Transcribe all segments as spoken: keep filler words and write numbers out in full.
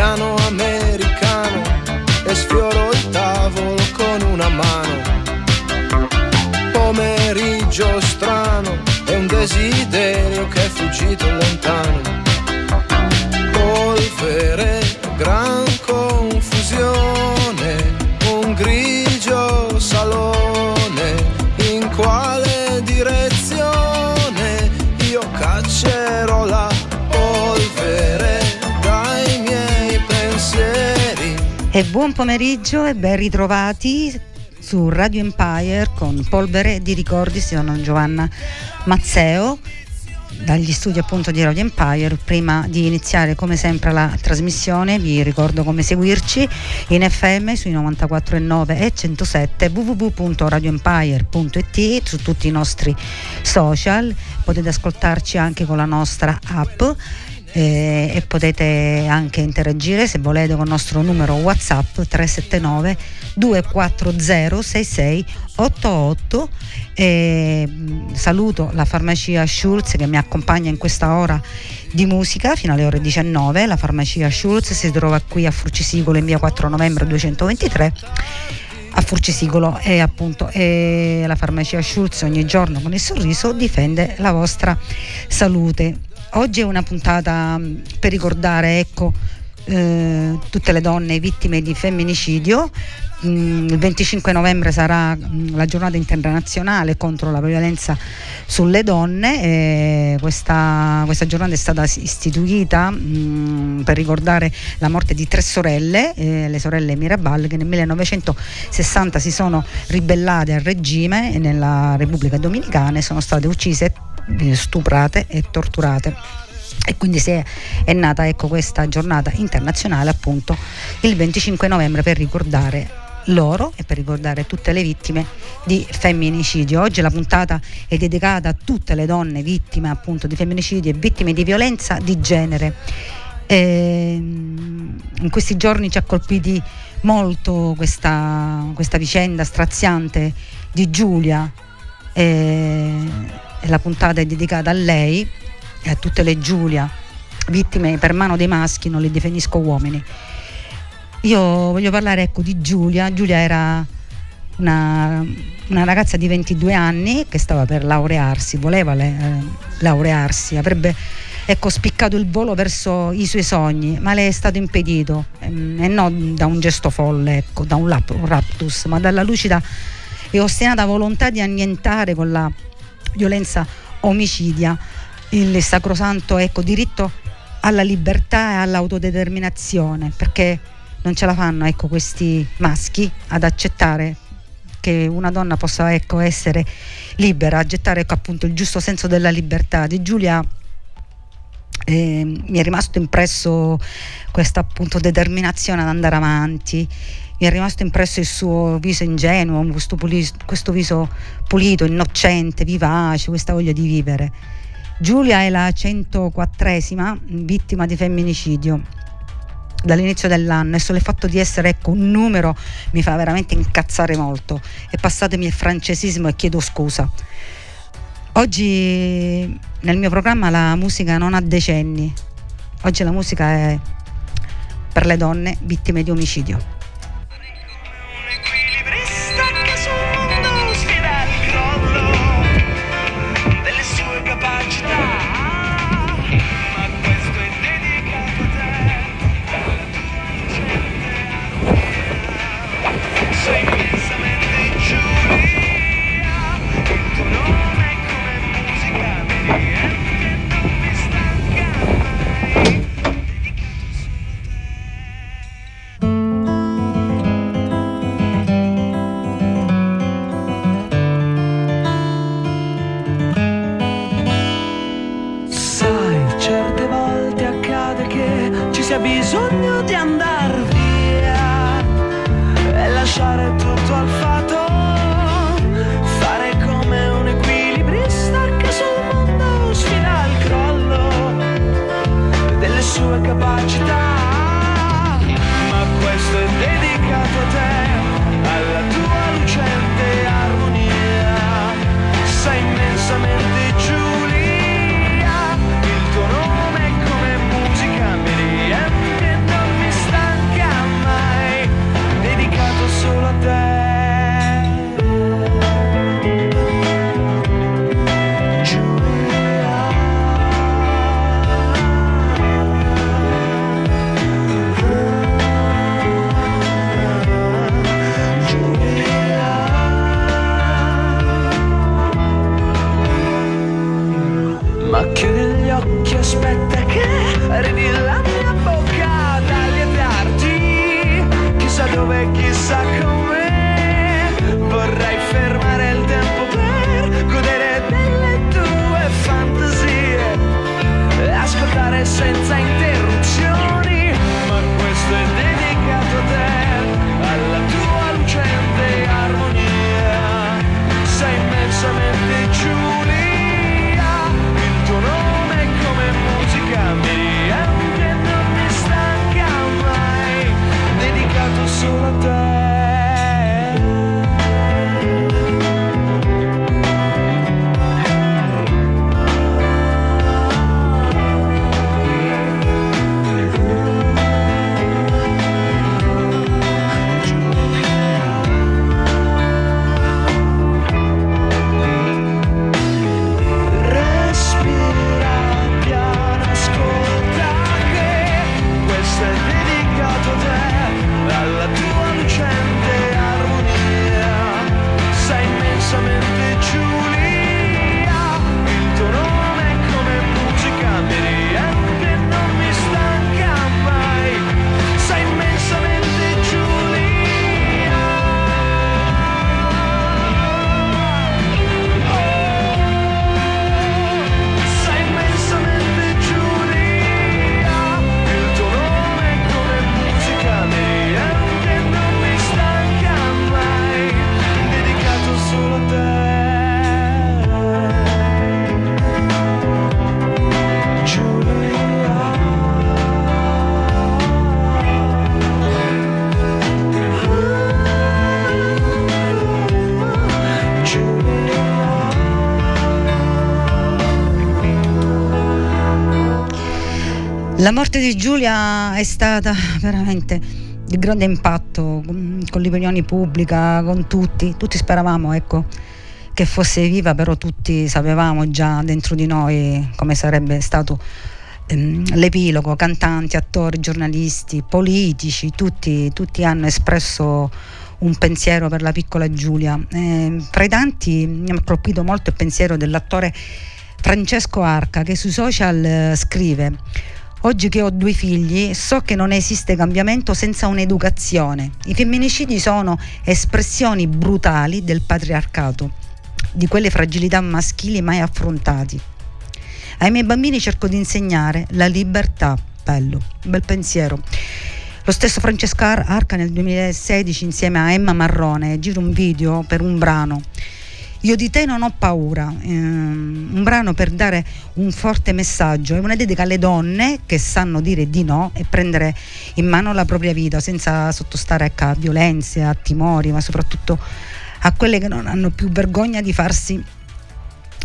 piano americano e sfioro il tavolo con una mano. Pomeriggio strano è un desiderio che è fuggito lontano. Polvere, gran confusione, un grigio salone, in quale direzione io caccerò la polvere dai miei pensieri. E buon pomeriggio e ben ritrovati su Radio Empire con Polvere di Ricordi. Sono Giovanna Mazzeo dagli studi appunto di Radio Empire. Prima di iniziare come sempre la trasmissione vi ricordo come seguirci in F M sui novantaquattro virgola nove e centosette, w w w punto radio empire punto i t, su tutti i nostri social. Potete ascoltarci anche con la nostra app eh, e potete anche interagire se volete con il nostro numero WhatsApp tre sette nove due quattro zero sei sei otto otto. E saluto la Farmacia Schulz che mi accompagna in questa ora di musica fino alle ore diciannove. La Farmacia Schulz si trova qui a Furcisigolo in via quattro novembre duecentoventitré a Furcisigolo, e appunto e la Farmacia Schulz ogni giorno con il sorriso difende la vostra salute. Oggi è una puntata per ricordare, ecco, Eh, tutte le donne vittime di femminicidio. Mm, il venticinque novembre sarà mm, la giornata internazionale contro la violenza sulle donne, e questa, questa giornata è stata istituita mm, per ricordare la morte di tre sorelle, eh, le sorelle Mirabal, che nel millenovecentosessanta si sono ribellate al regime nella Repubblica Dominicana e sono state uccise, stuprate e torturate. E quindi si è, è nata, ecco, questa giornata internazionale appunto il venticinque novembre per ricordare loro e per ricordare tutte le vittime di femminicidio. Oggi la puntata è dedicata a tutte le donne vittime appunto di femminicidio e vittime di violenza di genere. E in questi giorni ci ha colpiti molto questa, questa vicenda straziante di Giulia, e la puntata è dedicata a lei e a tutte le Giulia vittime per mano dei maschi, non le definisco uomini. Io voglio parlare, ecco, di Giulia. Giulia era una, una ragazza di ventidue anni che stava per laurearsi, voleva le, eh, laurearsi, avrebbe, ecco, spiccato il volo verso i suoi sogni, ma le è stato impedito, ehm, e non da un gesto folle, ecco, da un, lap, un raptus, ma dalla lucida e ostinata volontà di annientare con la violenza omicidia il sacrosanto, ecco, diritto alla libertà e all'autodeterminazione, perché non ce la fanno, ecco, questi maschi ad accettare che una donna possa, ecco, essere libera, a gettare, ecco, appunto il giusto senso della libertà. Di Giulia eh, mi è rimasto impresso questa appunto determinazione ad andare avanti, mi è rimasto impresso il suo viso ingenuo, questo, puli- questo viso pulito, innocente, vivace, questa voglia di vivere. Giulia è la centoquattresima vittima di femminicidio dall'inizio dell'anno, e solo il fatto di essere, ecco, un numero mi fa veramente incazzare molto, e passatemi il francesismo e chiedo scusa. Oggi nel mio programma la musica non ha decenni, oggi la musica è per le donne vittime di omicidio. Bisogno di andar via e lasciare tutto al fato, fare come un equilibrista che sul mondo sfida il crollo delle sue capacità. Ma questo è dedicato a te, alla tua lucente armonia. Sei immensamente Giulia, il tuo nome è come musica, mi riempie e non mi Ma chiudi gli occhi, aspetta che arrivi la mia bocca ad allietarti. Chissà dove, chissà come, vorrei fermare il tempo per godere delle tue fantasie, ascoltare senza interruzioni. Ma questo è dedicato a te, alla tua lucente armonia. Sei immensamente Giulia, che non mi stanca mai, dedicato solo a te. Respira piano, ascolta, questo è dedicato a te, alla tua lucente armonia. Sei immensamente Giulia, il tuo nome è come musica miriante, non mi stanca mai. Sei immensamente Giulia, oh, sei immensamente Giulia, il tuo nome è come musica miriante, non mi stanca mai, dedicato solo a te, Giulia, Giulia. La morte di Giulia è stata veramente di grande impatto con con l'opinione pubblica, con tutti. Tutti speravamo, ecco, che fosse viva, però tutti sapevamo già dentro di noi come sarebbe stato ehm, l'epilogo. Cantanti, attori, giornalisti, politici, tutti, tutti hanno espresso un pensiero per la piccola Giulia. Eh, fra i tanti mi ha colpito molto il pensiero dell'attore Francesco Arca, che sui social eh, scrive: oggi che ho due figli, so che non esiste cambiamento senza un'educazione. I femminicidi sono espressioni brutali del patriarcato, di quelle fragilità maschili mai affrontati. Ai miei bambini cerco di insegnare la libertà. Bello, bel pensiero. Lo stesso Francesco Arca nel duemilasedici insieme a Emma Marrone gira un video per un brano, Io di te non ho paura, ehm, un brano per dare un forte messaggio. È una dedica alle donne che sanno dire di no e prendere in mano la propria vita senza sottostare a violenze, a timori, ma soprattutto a quelle che non hanno più vergogna di farsi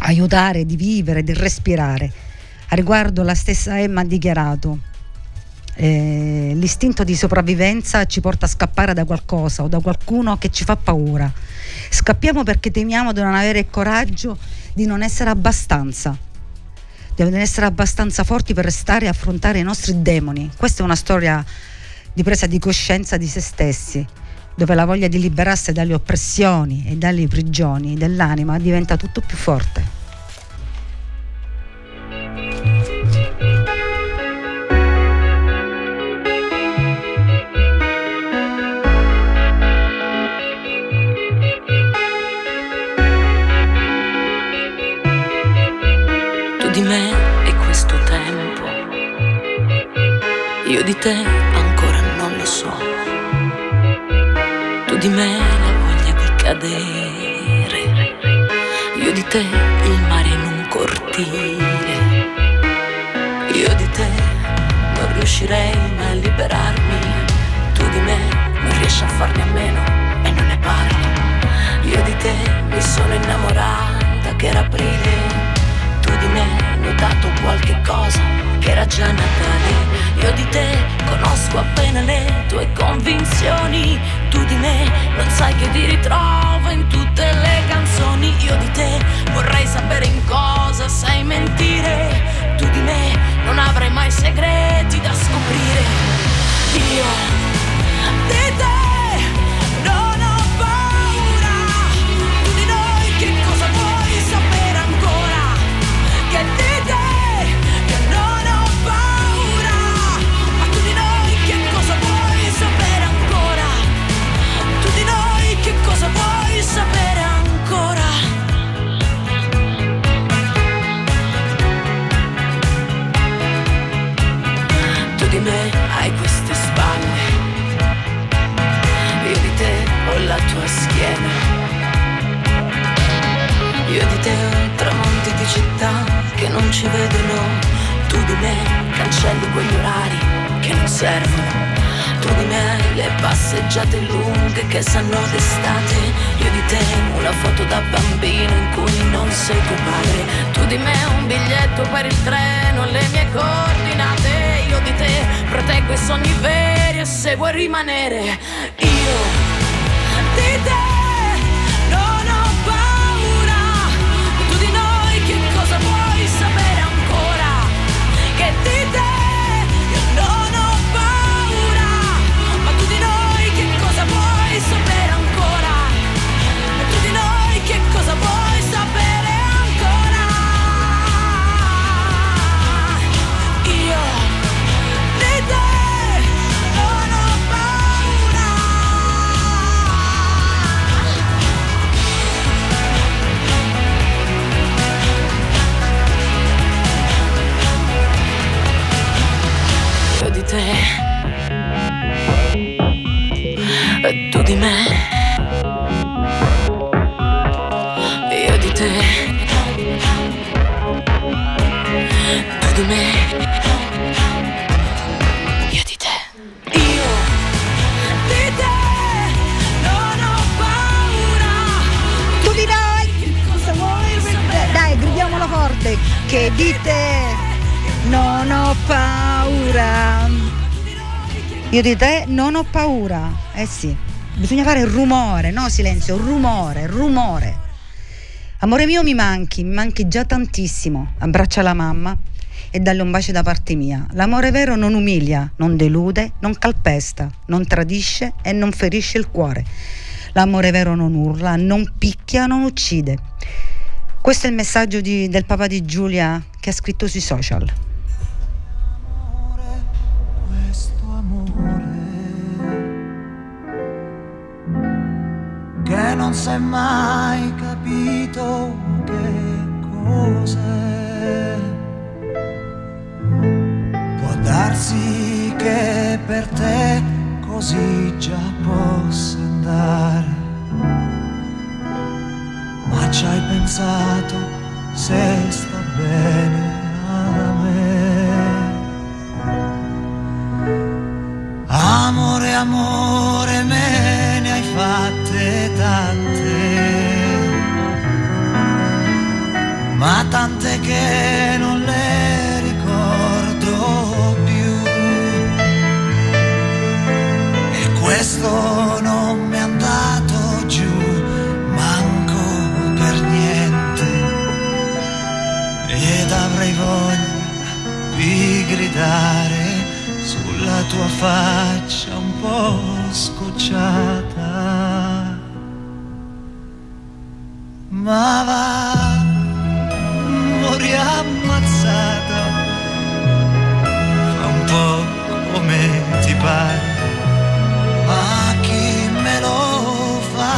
aiutare, di vivere, di respirare. A riguardo la stessa Emma ha dichiarato: eh, l'istinto di sopravvivenza ci porta a scappare da qualcosa o da qualcuno che ci fa paura. Scappiamo perché temiamo di non avere il coraggio, di non essere abbastanza. Devono essere abbastanza forti per restare e affrontare i nostri demoni. Questa è una storia di presa di coscienza di se stessi, dove la voglia di liberarsi dalle oppressioni e dalle prigioni dell'anima diventa tutto più forte. Di me e questo tempo, io di te ancora non lo so. Tu di me la voglia di cadere, io di te il mare in un cortile. Io di te non riuscirei mai a liberarmi, tu di me non riesci a farne a meno e non ne parli. Io di te mi sono innamorata che era aprile, tu di me ne ho dato qualche cosa che era già Natale. Io di te conosco appena le tue convinzioni, tu di me non sai che ti ritrovo in tutte le canzoni. Io di te vorrei sapere in cosa sai mentire, tu di me non avrai mai segreti da scoprire. Io di te non ho paura, tu di noi che cosa vuoi sapere ancora? Get it down. me hai queste spalle, io di te ho la tua schiena, io di te ho tramonti di città che non ci vedono, tu di me cancelli quegli orari che non servono, tu di me le passeggiate lunghe che sanno d'estate, io di te una foto da bambino in cui non sei tuo padre, tu di me un biglietto per il treno alle mie coordinate, io di te proteggo i sogni veri e se vuoi rimanere io di te non ho paura, tu di noi che cosa vuoi sapere ancora, che di te e tu di me, io di te, tu di me, io di te, io di te non ho paura, tu di noi cosa vuoi sapere? Dai, gridiamolo forte, che di te non ho paura, io di te non ho paura. Eh sì, bisogna fare rumore, no silenzio, rumore, rumore. Amore mio, mi manchi, mi manchi già tantissimo. Abbraccia la mamma e dalle un bacio da parte mia. L'amore vero non umilia, non delude, non calpesta, non tradisce e non ferisce il cuore. L'amore vero non urla, non picchia, non uccide. Questo è il messaggio di, del papà di Giulia che ha scritto sui social. Che non si è mai capito che cos'è, può darsi che per te così già possa andare, ma ci hai pensato se sta bene a me, amore, amore me. Fatte tante, ma tante che non le ricordo più, e questo non mi è andato giù manco per niente, ed avrei voglia di gridare sulla tua faccia un po' scocciata, ma va, mori ammazzata, fa un po' come ti pare, ma chi me lo fa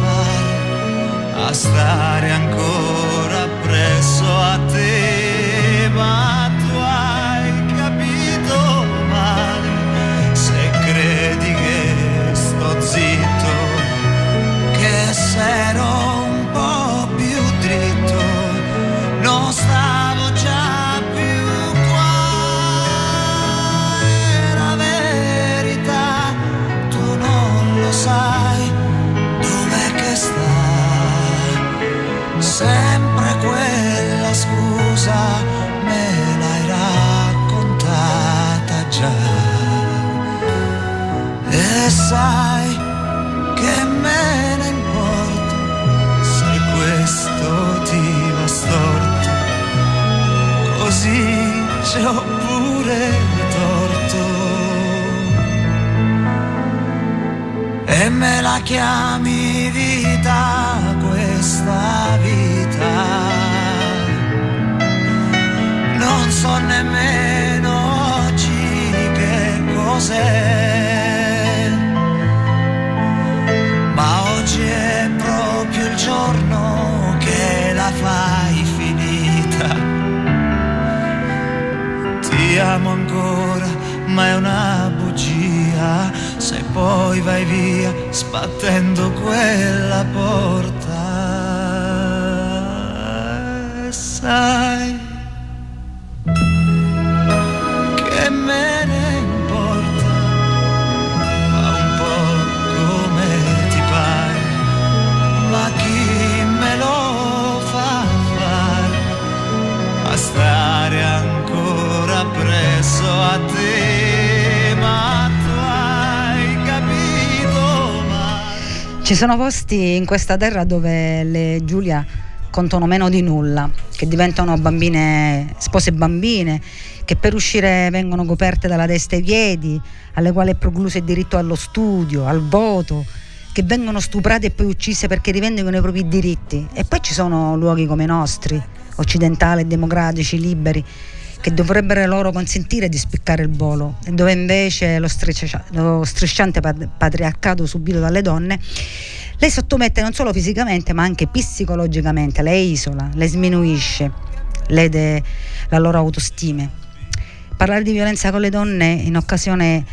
fare a stare ancora presso a te, ma tu hai capito male, se credi che sto zitto, che sarò sempre quella scusa, me l'hai raccontata già, e sai che me ne importa se questo ti va storto, così c'ho pure torto, e me la chiami vita questa vita, non so nemmeno oggi che cos'è, ma oggi è proprio il giorno che la fai finita, ti amo ancora ma è una bugia se poi vai via sbattendo quella porta. E sai che me ne importa, fa un po' come ti pare, ma chi me lo fa fare a stare ancora presso a te? Ma tu hai capito mai? Ci sono posti in questa terra dove le Giulia contano meno di nulla, che diventano bambine, spose bambine, che per uscire vengono coperte dalla testa ai piedi, alle quali è precluso il diritto allo studio, al voto, che vengono stuprate e poi uccise perché rivendicano i propri diritti. E poi ci sono luoghi come i nostri, occidentali, democratici, liberi, che dovrebbero loro consentire di spiccare il volo, dove invece lo, striscia, lo strisciante patriarcato subito dalle donne le sottomette non solo fisicamente ma anche psicologicamente, le isola, le sminuisce, lede la loro autostima. Parlare di violenza con le donne in occasione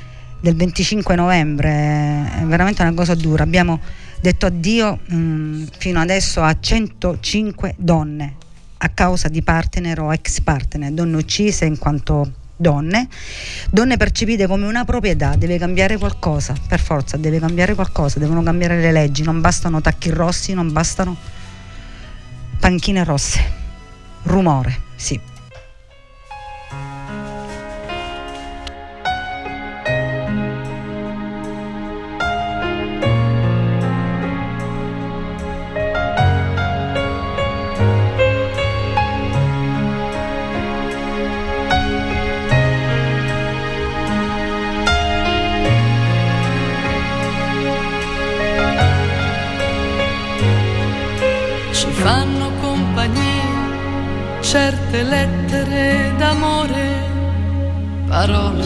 del venticinque novembre è veramente una cosa dura. Abbiamo detto addio mh, fino adesso a centocinque donne a causa di partner o ex partner, donne uccise in quanto donne, donne percepite come una proprietà. Deve cambiare qualcosa, per forza deve cambiare qualcosa, devono cambiare le leggi, non bastano tacchi rossi, non bastano panchine rosse, rumore, sì. Certe lettere d'amore, parole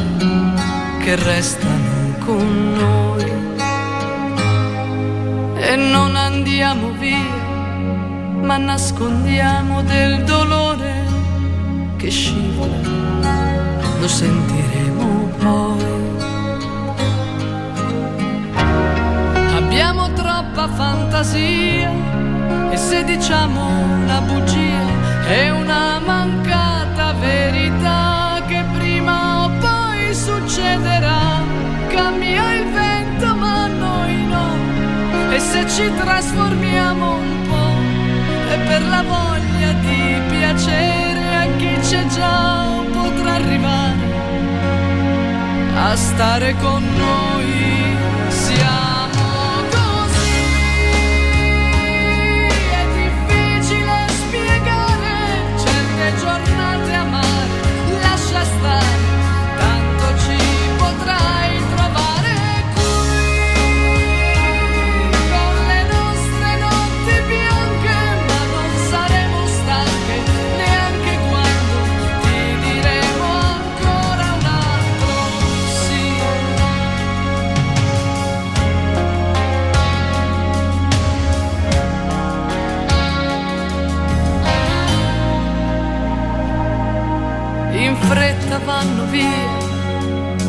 che restano con noi e non andiamo via, ma nascondiamo del dolore che scivola, lo sentiremo poi. Abbiamo troppa fantasia e se diciamo una bugia è una mancata verità che prima o poi succederà. Cambia il vento ma noi no, e se ci trasformiamo un po' è per la voglia di piacere a chi c'è già o potrà arrivare a stare con noi. Siamo giornate amare, lascia stare, tanto ci potrai trovare qui, con le nostre notti bianche, ma non saremo stanche, neanche quando ti diremo ancora un altro sì. In fretta vanno via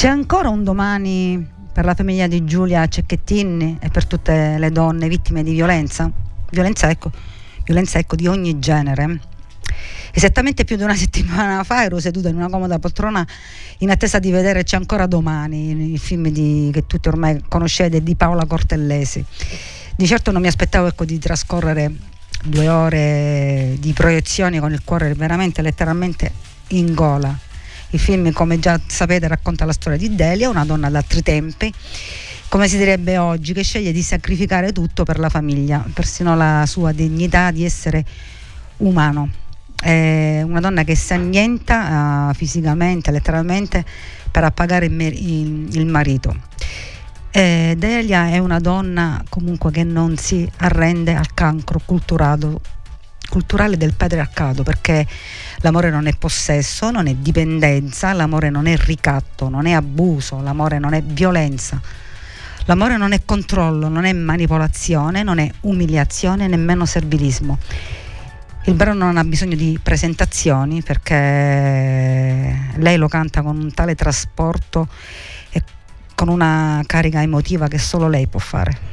C'è ancora un domani per la famiglia di Giulia Cecchettini e per tutte le donne vittime di violenza? Violenza, ecco, violenza, ecco, di ogni genere. Esattamente più di una settimana fa ero seduta in una comoda poltrona in attesa di vedere C'è ancora domani, il film di, che tutti ormai conoscete, di Paola Cortellesi. Di certo non mi aspettavo, ecco, di trascorrere due ore di proiezioni con il cuore veramente letteralmente in gola. Il film, come già sapete, racconta la storia di Delia, una donna d'altri tempi, come si direbbe oggi, che sceglie di sacrificare tutto per la famiglia, persino la sua dignità di essere umano. È una donna che si annienta uh, fisicamente, letteralmente, per appagare il, mer- il marito. E Delia è una donna comunque che non si arrende al cancro culturato culturale del patriarcato, perché l'amore non è possesso, non è dipendenza, l'amore non è ricatto, non è abuso, l'amore non è violenza, l'amore non è controllo, non è manipolazione, non è umiliazione, nemmeno servilismo. Il brano non ha bisogno di presentazioni, perché lei lo canta con un tale trasporto e con una carica emotiva che solo lei può fare.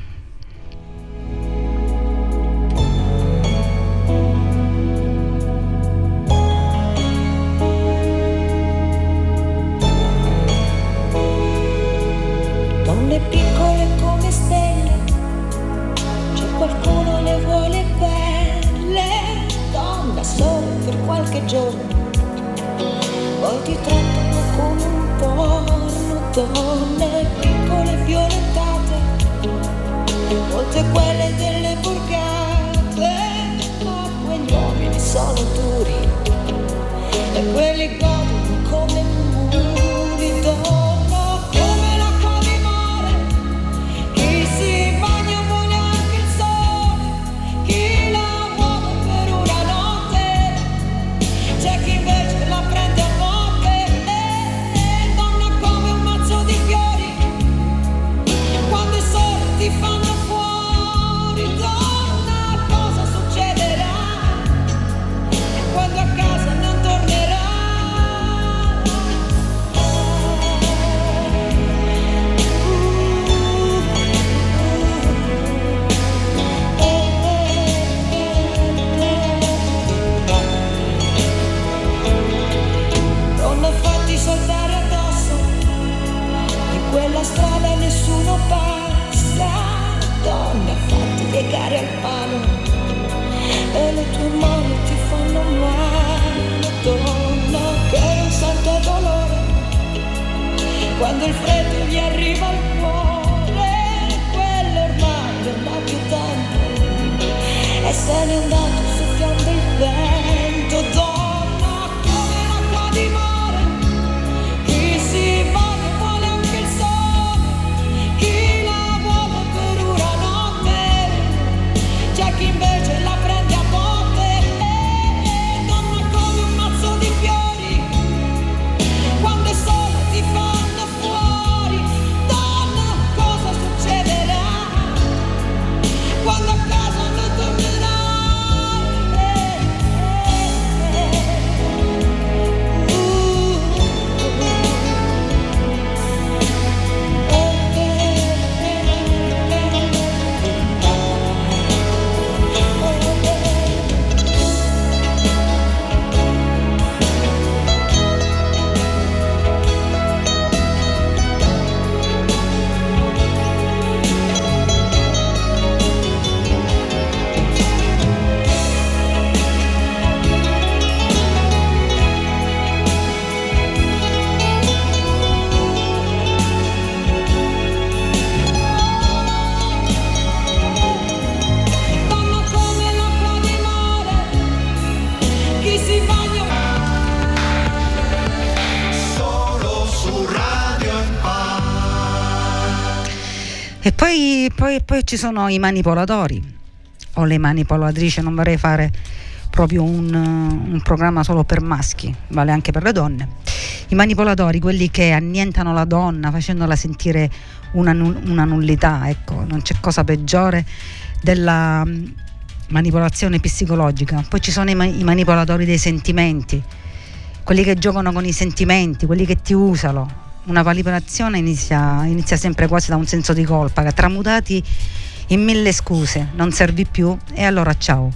Donne piccole violentate, oltre quelle delle borgate, ma quegli uomini sono duri e quelli godono come muri. Donno come l'acqua di mare, chi si bagna vuole anche il sole, chi la muove per una notte, c'è chi invece la prende a fanno fuori. Donna, cosa succederà quando a casa non tornerà? Donna, fatti saltare addosso, in quella strada nessuno passa. Donna, fatti piegare al palo e le tue mani ti fanno male. Donna, che salta dolore quando il freddo gli arriva al cuore, quello ormai non ha più tempo e se n'è andato soffiando il vento. Donna, come l'acqua di mare, chi si bagna vuole anche il sole, chi che invece la prende a botte, eh, eh, donna come un mazzo di fiori, quando è solo ti fanno fuori. Donna, cosa succederà quando a casa non tornerai? Eh, eh, eh. Uh, eh, eh, eh, eh, eh. E poi, poi, poi ci sono i manipolatori o le manipolatrici. Non vorrei fare proprio un, un programma solo per maschi, vale anche per le donne. I manipolatori, quelli che annientano la donna facendola sentire una, una nullità. Ecco, non c'è cosa peggiore della manipolazione psicologica. Poi ci sono i, ma- i manipolatori dei sentimenti, quelli che giocano con i sentimenti, quelli che ti usano una validazione inizia, inizia sempre quasi da un senso di colpa che tramutati in mille scuse, non servi più e allora ciao.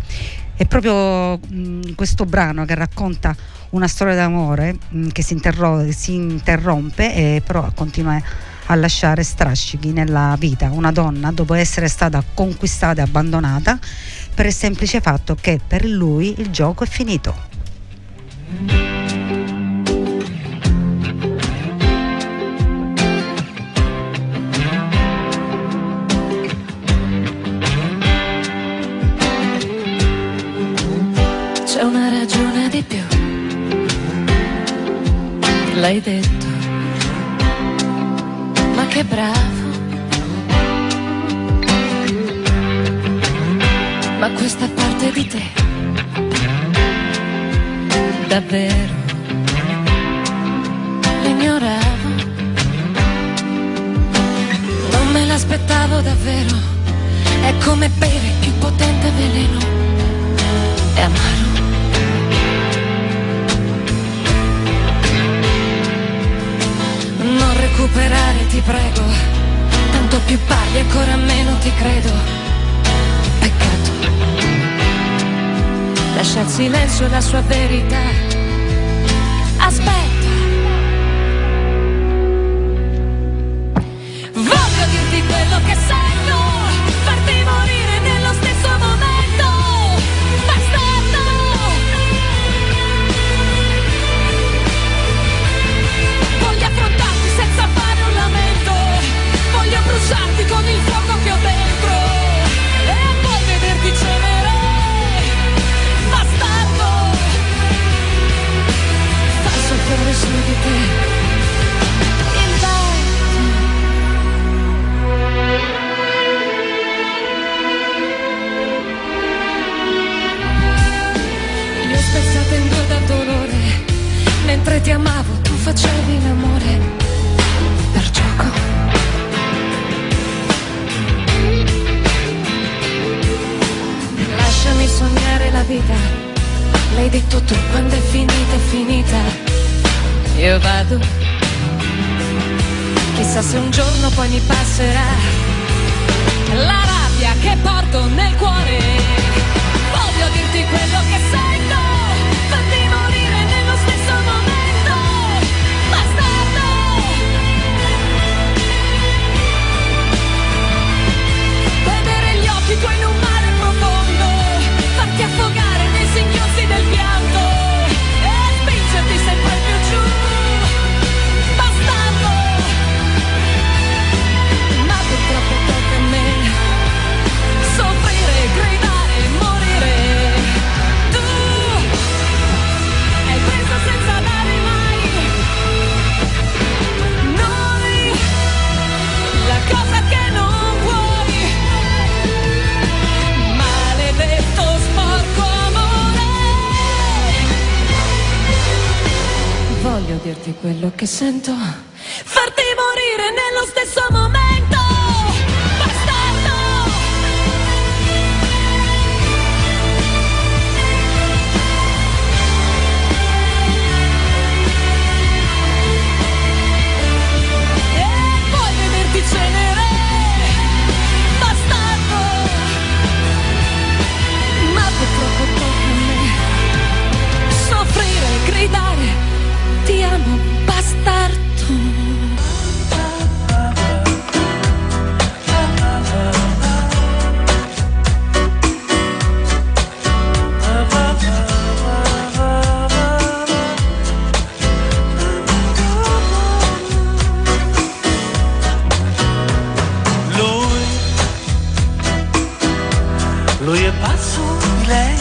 È proprio mh, questo brano che racconta una storia d'amore mh, che si, interro- si interrompe e però continua a lasciare strascichi nella vita. Una donna, dopo essere stata conquistata e abbandonata per il semplice fatto che per lui il gioco è finito. C'è una ragione di più, l'hai detto, ma che bravo, ma questa parte di te davvero l'ignoravo, non me l'aspettavo davvero, è come bere il più potente veleno, è amaro. Non recuperare ti prego, tanto più parli ancora meno ti credo, peccato, lascia il silenzio e la sua verità. Aspetta, voglio dirti quello che sento, farti morire nello stesso momento, bastardo. Voglio affrontarti senza fare un lamento, voglio bruciarti con il fuoco che ho dentro e poi vederti cenere. Su di te il vento mi ho spezzato in due dal dolore, mentre ti amavo tu facevi l'amore per gioco. Lasciami sognare la vita, l'hai detto tu, quando è finita è finita. Io vado, chissà se un giorno poi mi passerà la rabbia che porto nel cuore. Voglio dirti quello che sento, fatti morire nello stesso momento, bastardo. Vedere gli occhi tuoi in un mare profondo, farti affogare nei singhiozzi del pianto e spingerti sempre più giù. Voglio dirti quello che sento, farti morire nello stesso momento, bastardo. E poi vederti cenere, bastardo. Ma purtroppo tocca a me soffrire e gridare. Ti amo, bastardo. Lui, lui è pazzo di lei.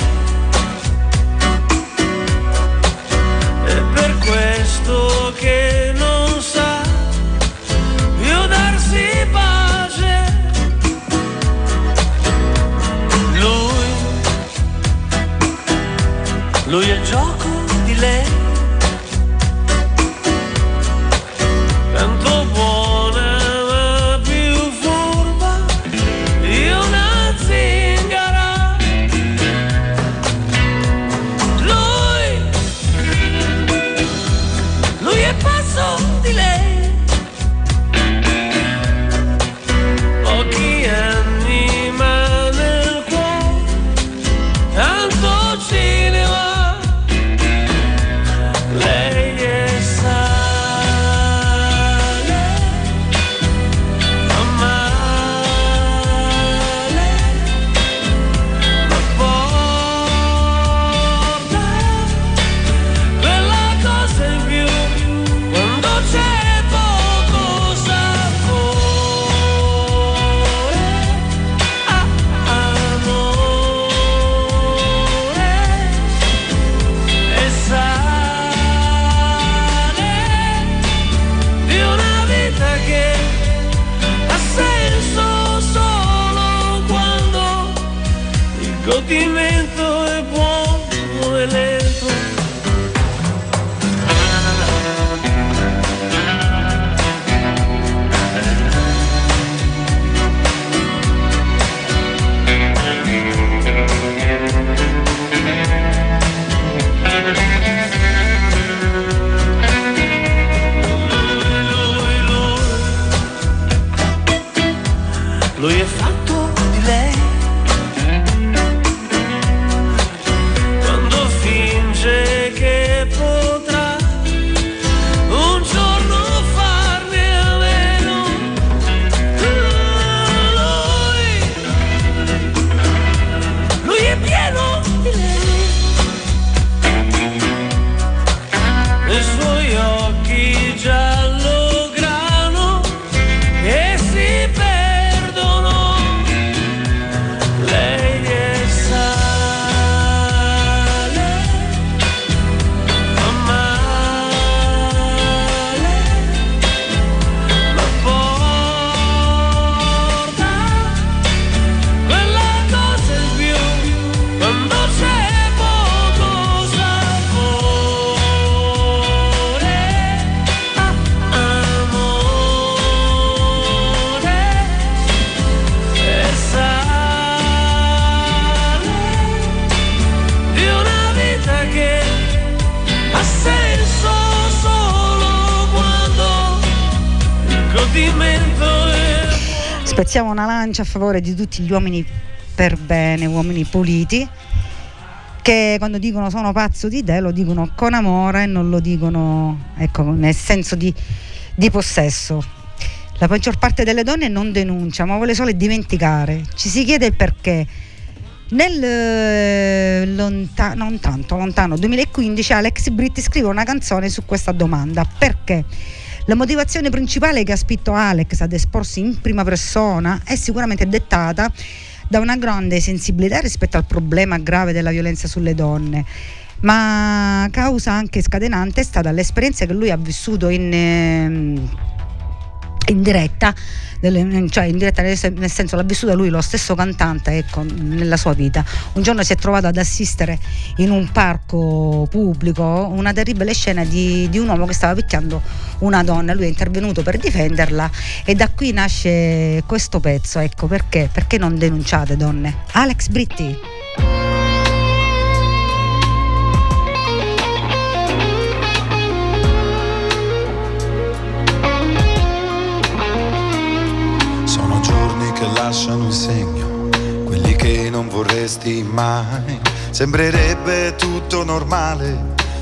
Lui è il gioco di lei, tanto buona ma più furba di una zingara. Lui, lui è pazzo di lei. sentimento è buono e lento. Lui, lui, lui è fatto di lei. Spezziamo una lancia a favore di tutti gli uomini per bene, uomini puliti, che quando dicono sono pazzo di te lo dicono con amore e non lo dicono, ecco, nel senso di, di possesso. La maggior parte delle donne non denuncia, ma vuole solo dimenticare. Ci si chiede il perché. Nel eh, lonta- non tanto lontano duemilaquindici Alex Britti scrive una canzone su questa domanda. Perché? La motivazione principale che ha spinto Alex ad esporsi in prima persona è sicuramente dettata da una grande sensibilità rispetto al problema grave della violenza sulle donne, ma causa anche scatenante è stata l'esperienza che lui ha vissuto in, in diretta, cioè in diretta nel senso l'ha vissuta lui, lo stesso cantante, ecco, nella sua vita. Un giorno si è trovato ad assistere in un parco pubblico una terribile scena di, di un uomo che stava picchiando una donna, lui è intervenuto per difenderla e da qui nasce questo pezzo, ecco perché, perché non denunciate donne. Alex Britti. Lasciano il segno, quelli che non vorresti mai. Sembrerebbe tutto normale,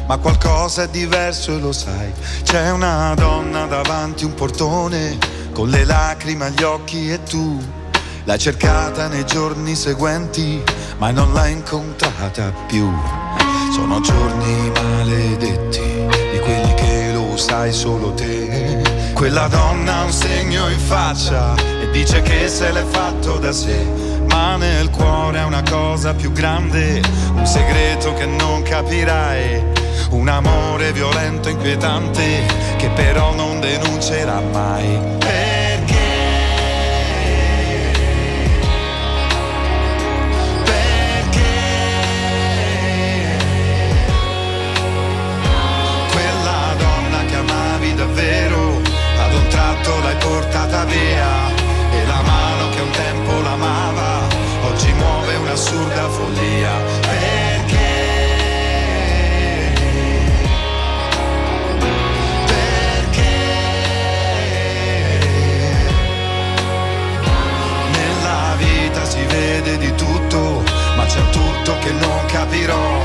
ma qualcosa è diverso e lo sai. C'è una donna davanti un portone, con le lacrime agli occhi e tu l'hai cercata nei giorni seguenti, ma non l'hai incontrata più. Sono giorni maledetti, di quelli che lo sai solo te. Quella donna ha un segno in faccia e dice che se l'è fatto da sé, ma nel cuore è una cosa più grande, un segreto che non capirai, un amore violento e inquietante che però non denuncerà mai. Perché? Perché? Quella donna che amavi davvero ad un tratto l'hai portata via, e la mano che un tempo l'amava oggi muove un'assurda follia. Perché? Perché? Nella vita si vede di tutto, ma c'è tutto che non capirò.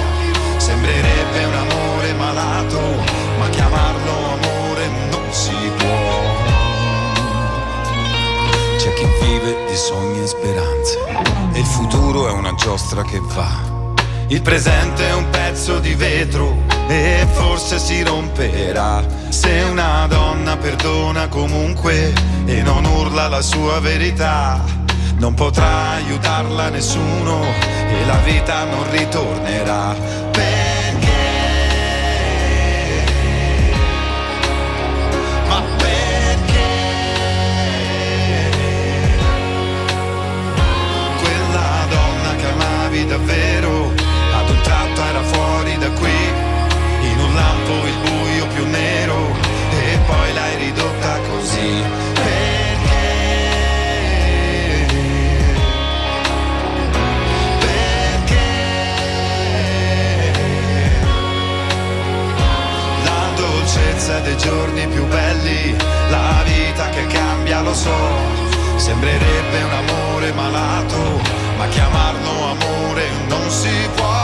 Sembrerebbe un amore malato, ma chiamarlo amore non si può. C'è chi vive di sogni e speranze, e il futuro è una giostra che va. Il presente è un pezzo di vetro e forse si romperà. Se una donna perdona comunque e non urla la sua verità, non potrà aiutarla nessuno e la vita non ritornerà. Perché? Ma perché? Quella donna che amavi davvero Sembrerebbe un amore malato, ma chiamarlo amore non si può.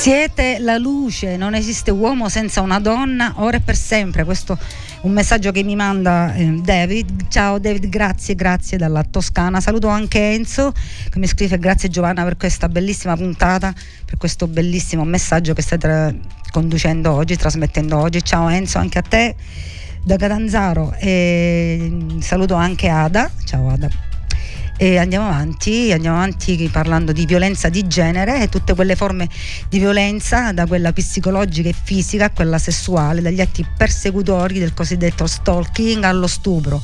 Siete la luce, non esiste uomo senza una donna, ora e per sempre. Questo è un messaggio che mi manda eh, David. Ciao David, grazie, grazie dalla Toscana. Saluto anche Enzo che mi scrive: grazie Giovanna per questa bellissima puntata, per questo bellissimo messaggio che stai tra- conducendo oggi, trasmettendo oggi. Ciao Enzo, anche a te da Catanzaro. E saluto anche Ada. Ciao Ada. E andiamo avanti, andiamo avanti parlando di violenza di genere e tutte quelle forme di violenza, da quella psicologica e fisica a quella sessuale, dagli atti persecutori del cosiddetto stalking allo stupro.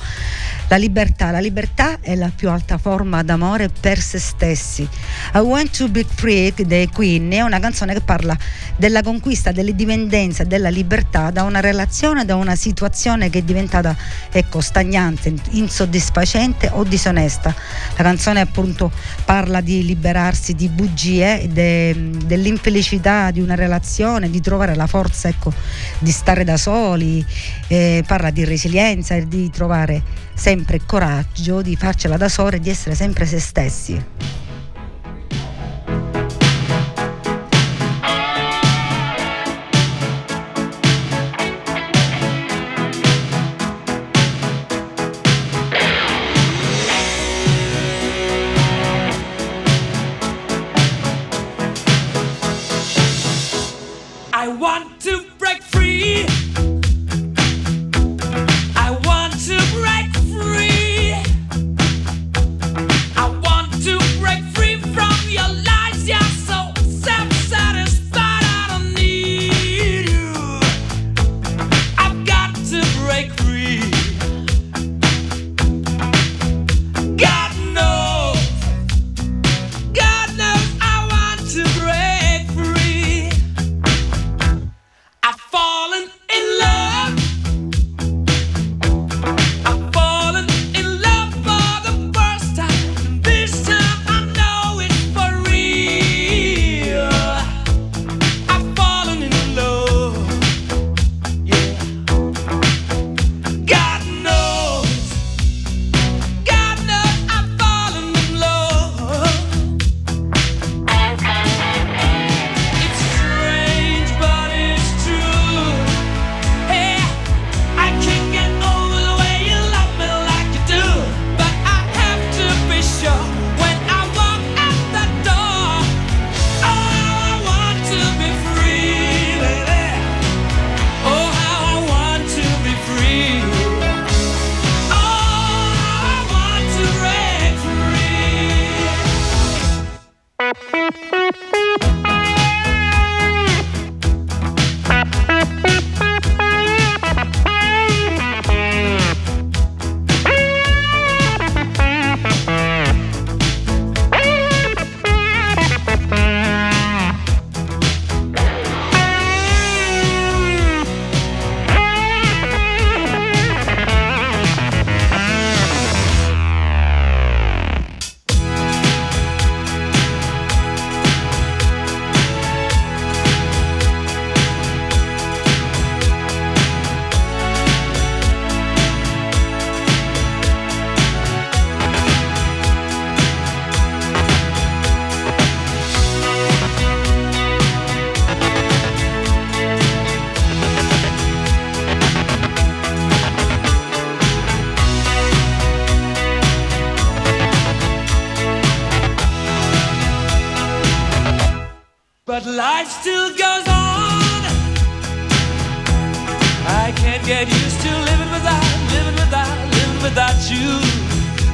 La libertà, la libertà è la più alta forma d'amore per se stessi. I Want to Be Free dei Queen è una canzone che parla della conquista, dell'indipendenza, della libertà da una relazione, da una situazione che è diventata ecco stagnante, insoddisfacente o disonesta. La canzone appunto parla di liberarsi di bugie, de, dell'infelicità di una relazione, di trovare la forza ecco di stare da soli, eh, parla di resilienza e di trovare sempre coraggio, di farcela da sole e di essere sempre se stessi.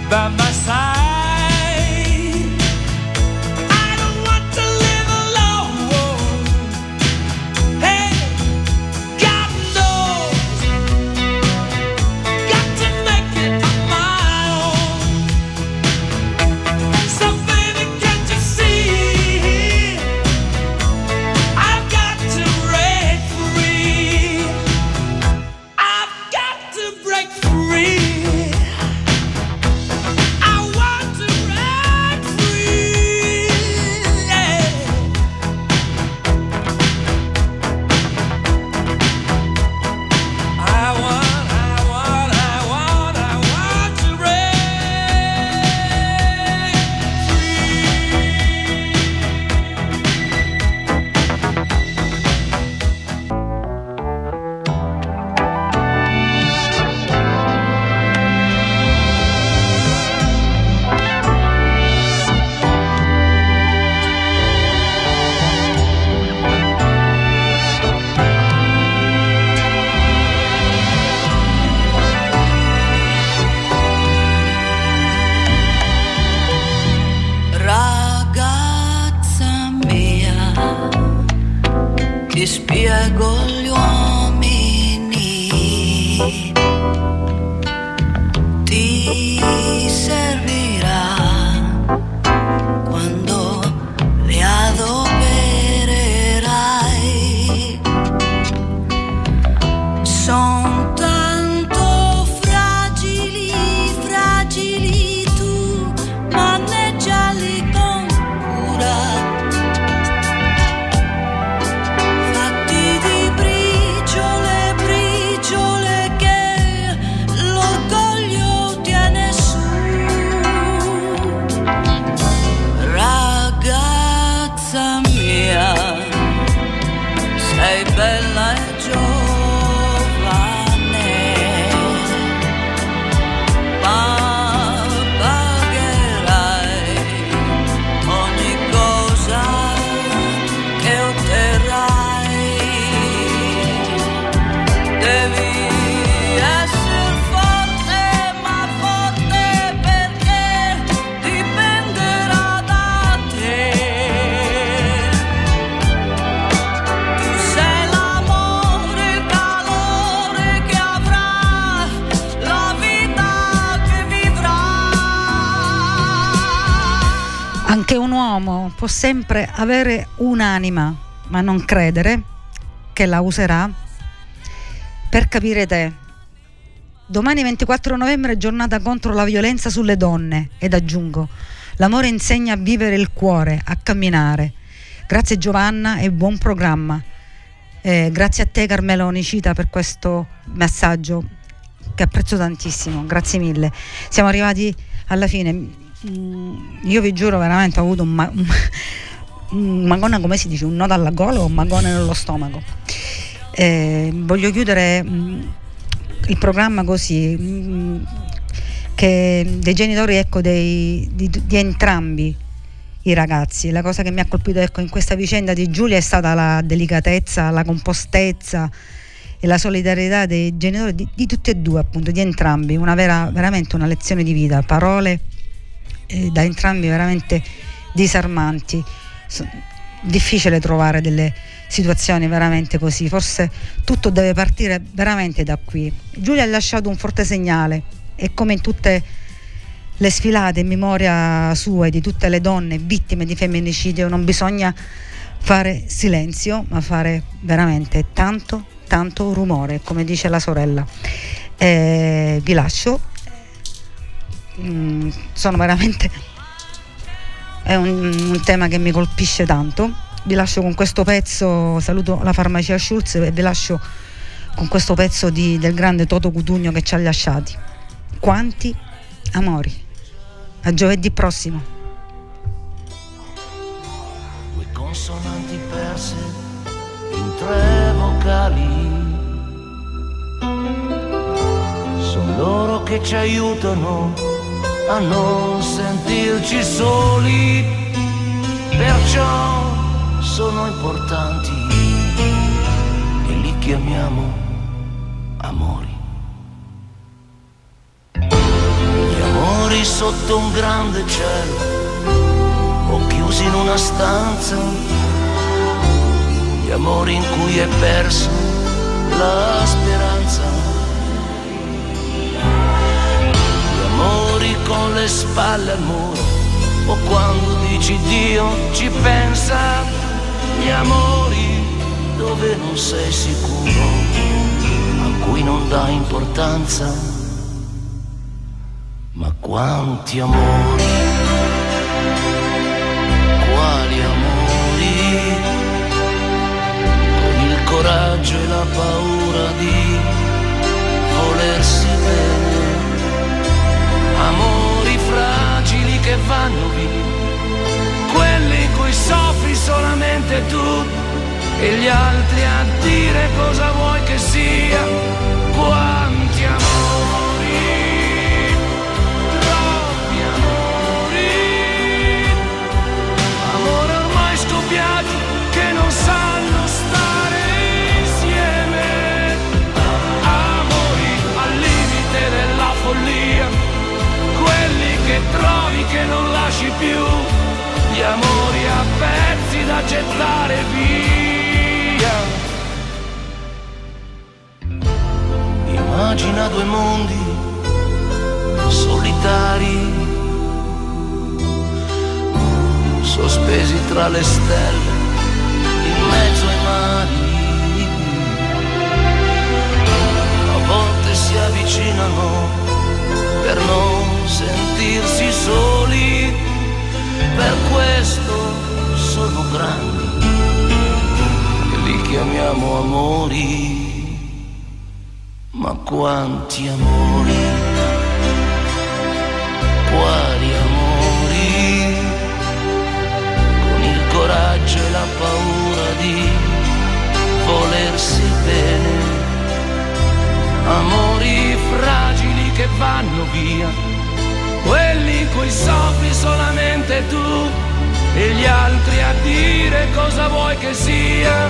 By my side, piego gli uomini, ti servirà quando le adopererai. Son tanto fragili, fragili, tu maneggiali con cura. Fatti di briciole, briciole che l'orgoglio tiene su. Ragazza mia, sei bella e giovane. Che un uomo può sempre avere un'anima, ma non credere che la userà per capire te. Domani ventiquattro novembre, giornata contro la violenza sulle donne, ed aggiungo, l'amore insegna a vivere il cuore, a camminare. Grazie Giovanna e buon programma. Eh, grazie a te Carmela Onicita per questo messaggio che apprezzo tantissimo, grazie mille. Siamo arrivati alla fine. Io vi giuro veramente ho avuto un, ma- un magone, come si dice, un nodo alla gola o un magone nello stomaco. Eh, voglio chiudere mh, il programma così, mh, che dei genitori, ecco, dei, di, di entrambi i ragazzi. La cosa che mi ha colpito, ecco, in questa vicenda di Giulia è stata la delicatezza, la compostezza e la solidarietà dei genitori di, di tutti e due, appunto, di entrambi. Una vera, veramente una lezione di vita, parole da entrambi veramente disarmanti. Difficile trovare delle situazioni veramente così, forse tutto deve partire veramente da qui. Giulia ha lasciato un forte segnale e, come in tutte le sfilate in memoria sua e di tutte le donne vittime di femminicidio, non bisogna fare silenzio ma fare veramente tanto tanto rumore, come dice la sorella. Eh, vi lascio. Mm, sono veramente è un, un tema che mi colpisce tanto. Vi lascio con questo pezzo, saluto la Farmacia Schulz e vi lascio con questo pezzo di, del grande Toto Cutugno che ci ha lasciati. Quanti amori. A giovedì prossimo. Due consonanti perse in tre vocali, sono loro che ci aiutano a non sentirci soli, perciò sono importanti e li chiamiamo amori. Gli amori sotto un grande cielo o chiusi in una stanza, gli amori in cui è persa la speranza. Amori con le spalle al muro o quando dici Dio ci pensa, gli amori dove non sei sicuro, a cui non dà importanza. Ma quanti amori, quali amori, con il coraggio e la paura di volersi bene. Amori fragili che vanno via, quelli in cui soffri solamente tu e gli altri a dire cosa vuoi che sia. Quanti amori, troppi amori, amore ormai scoppiati che non sanno stare insieme. Amori al limite della follia, che trovi che non lasci più, gli amori a pezzi da gettare via. Immagina due mondi solitari, sospesi tra le stelle, in mezzo ai mari. A volte si avvicinano per non sentirsi soli, per questo sono grandi e li chiamiamo amori. Ma quanti amori, quali amori, con il coraggio e la paura di volersi bene. Amori fragili che vanno via, quelli cui soffi solamente tu e gli altri a dire cosa vuoi che sia.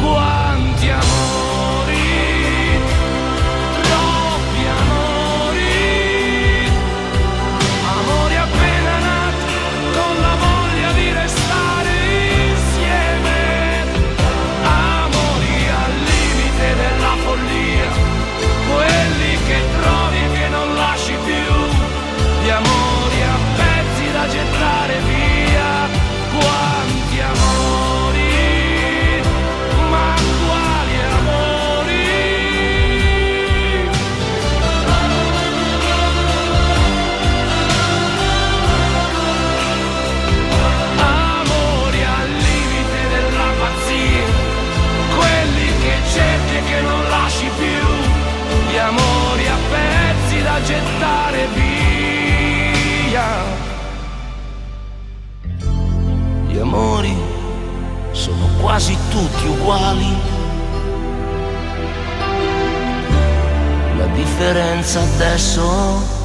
Quanti amori, amori a pezzi da gettare via. Quanti amori, ma quali amori, amori al limite della pazzia, quelli che cerchi e che non lasci più, gli amori a pezzi da gettare via. Gli amori sono quasi tutti uguali, la differenza adesso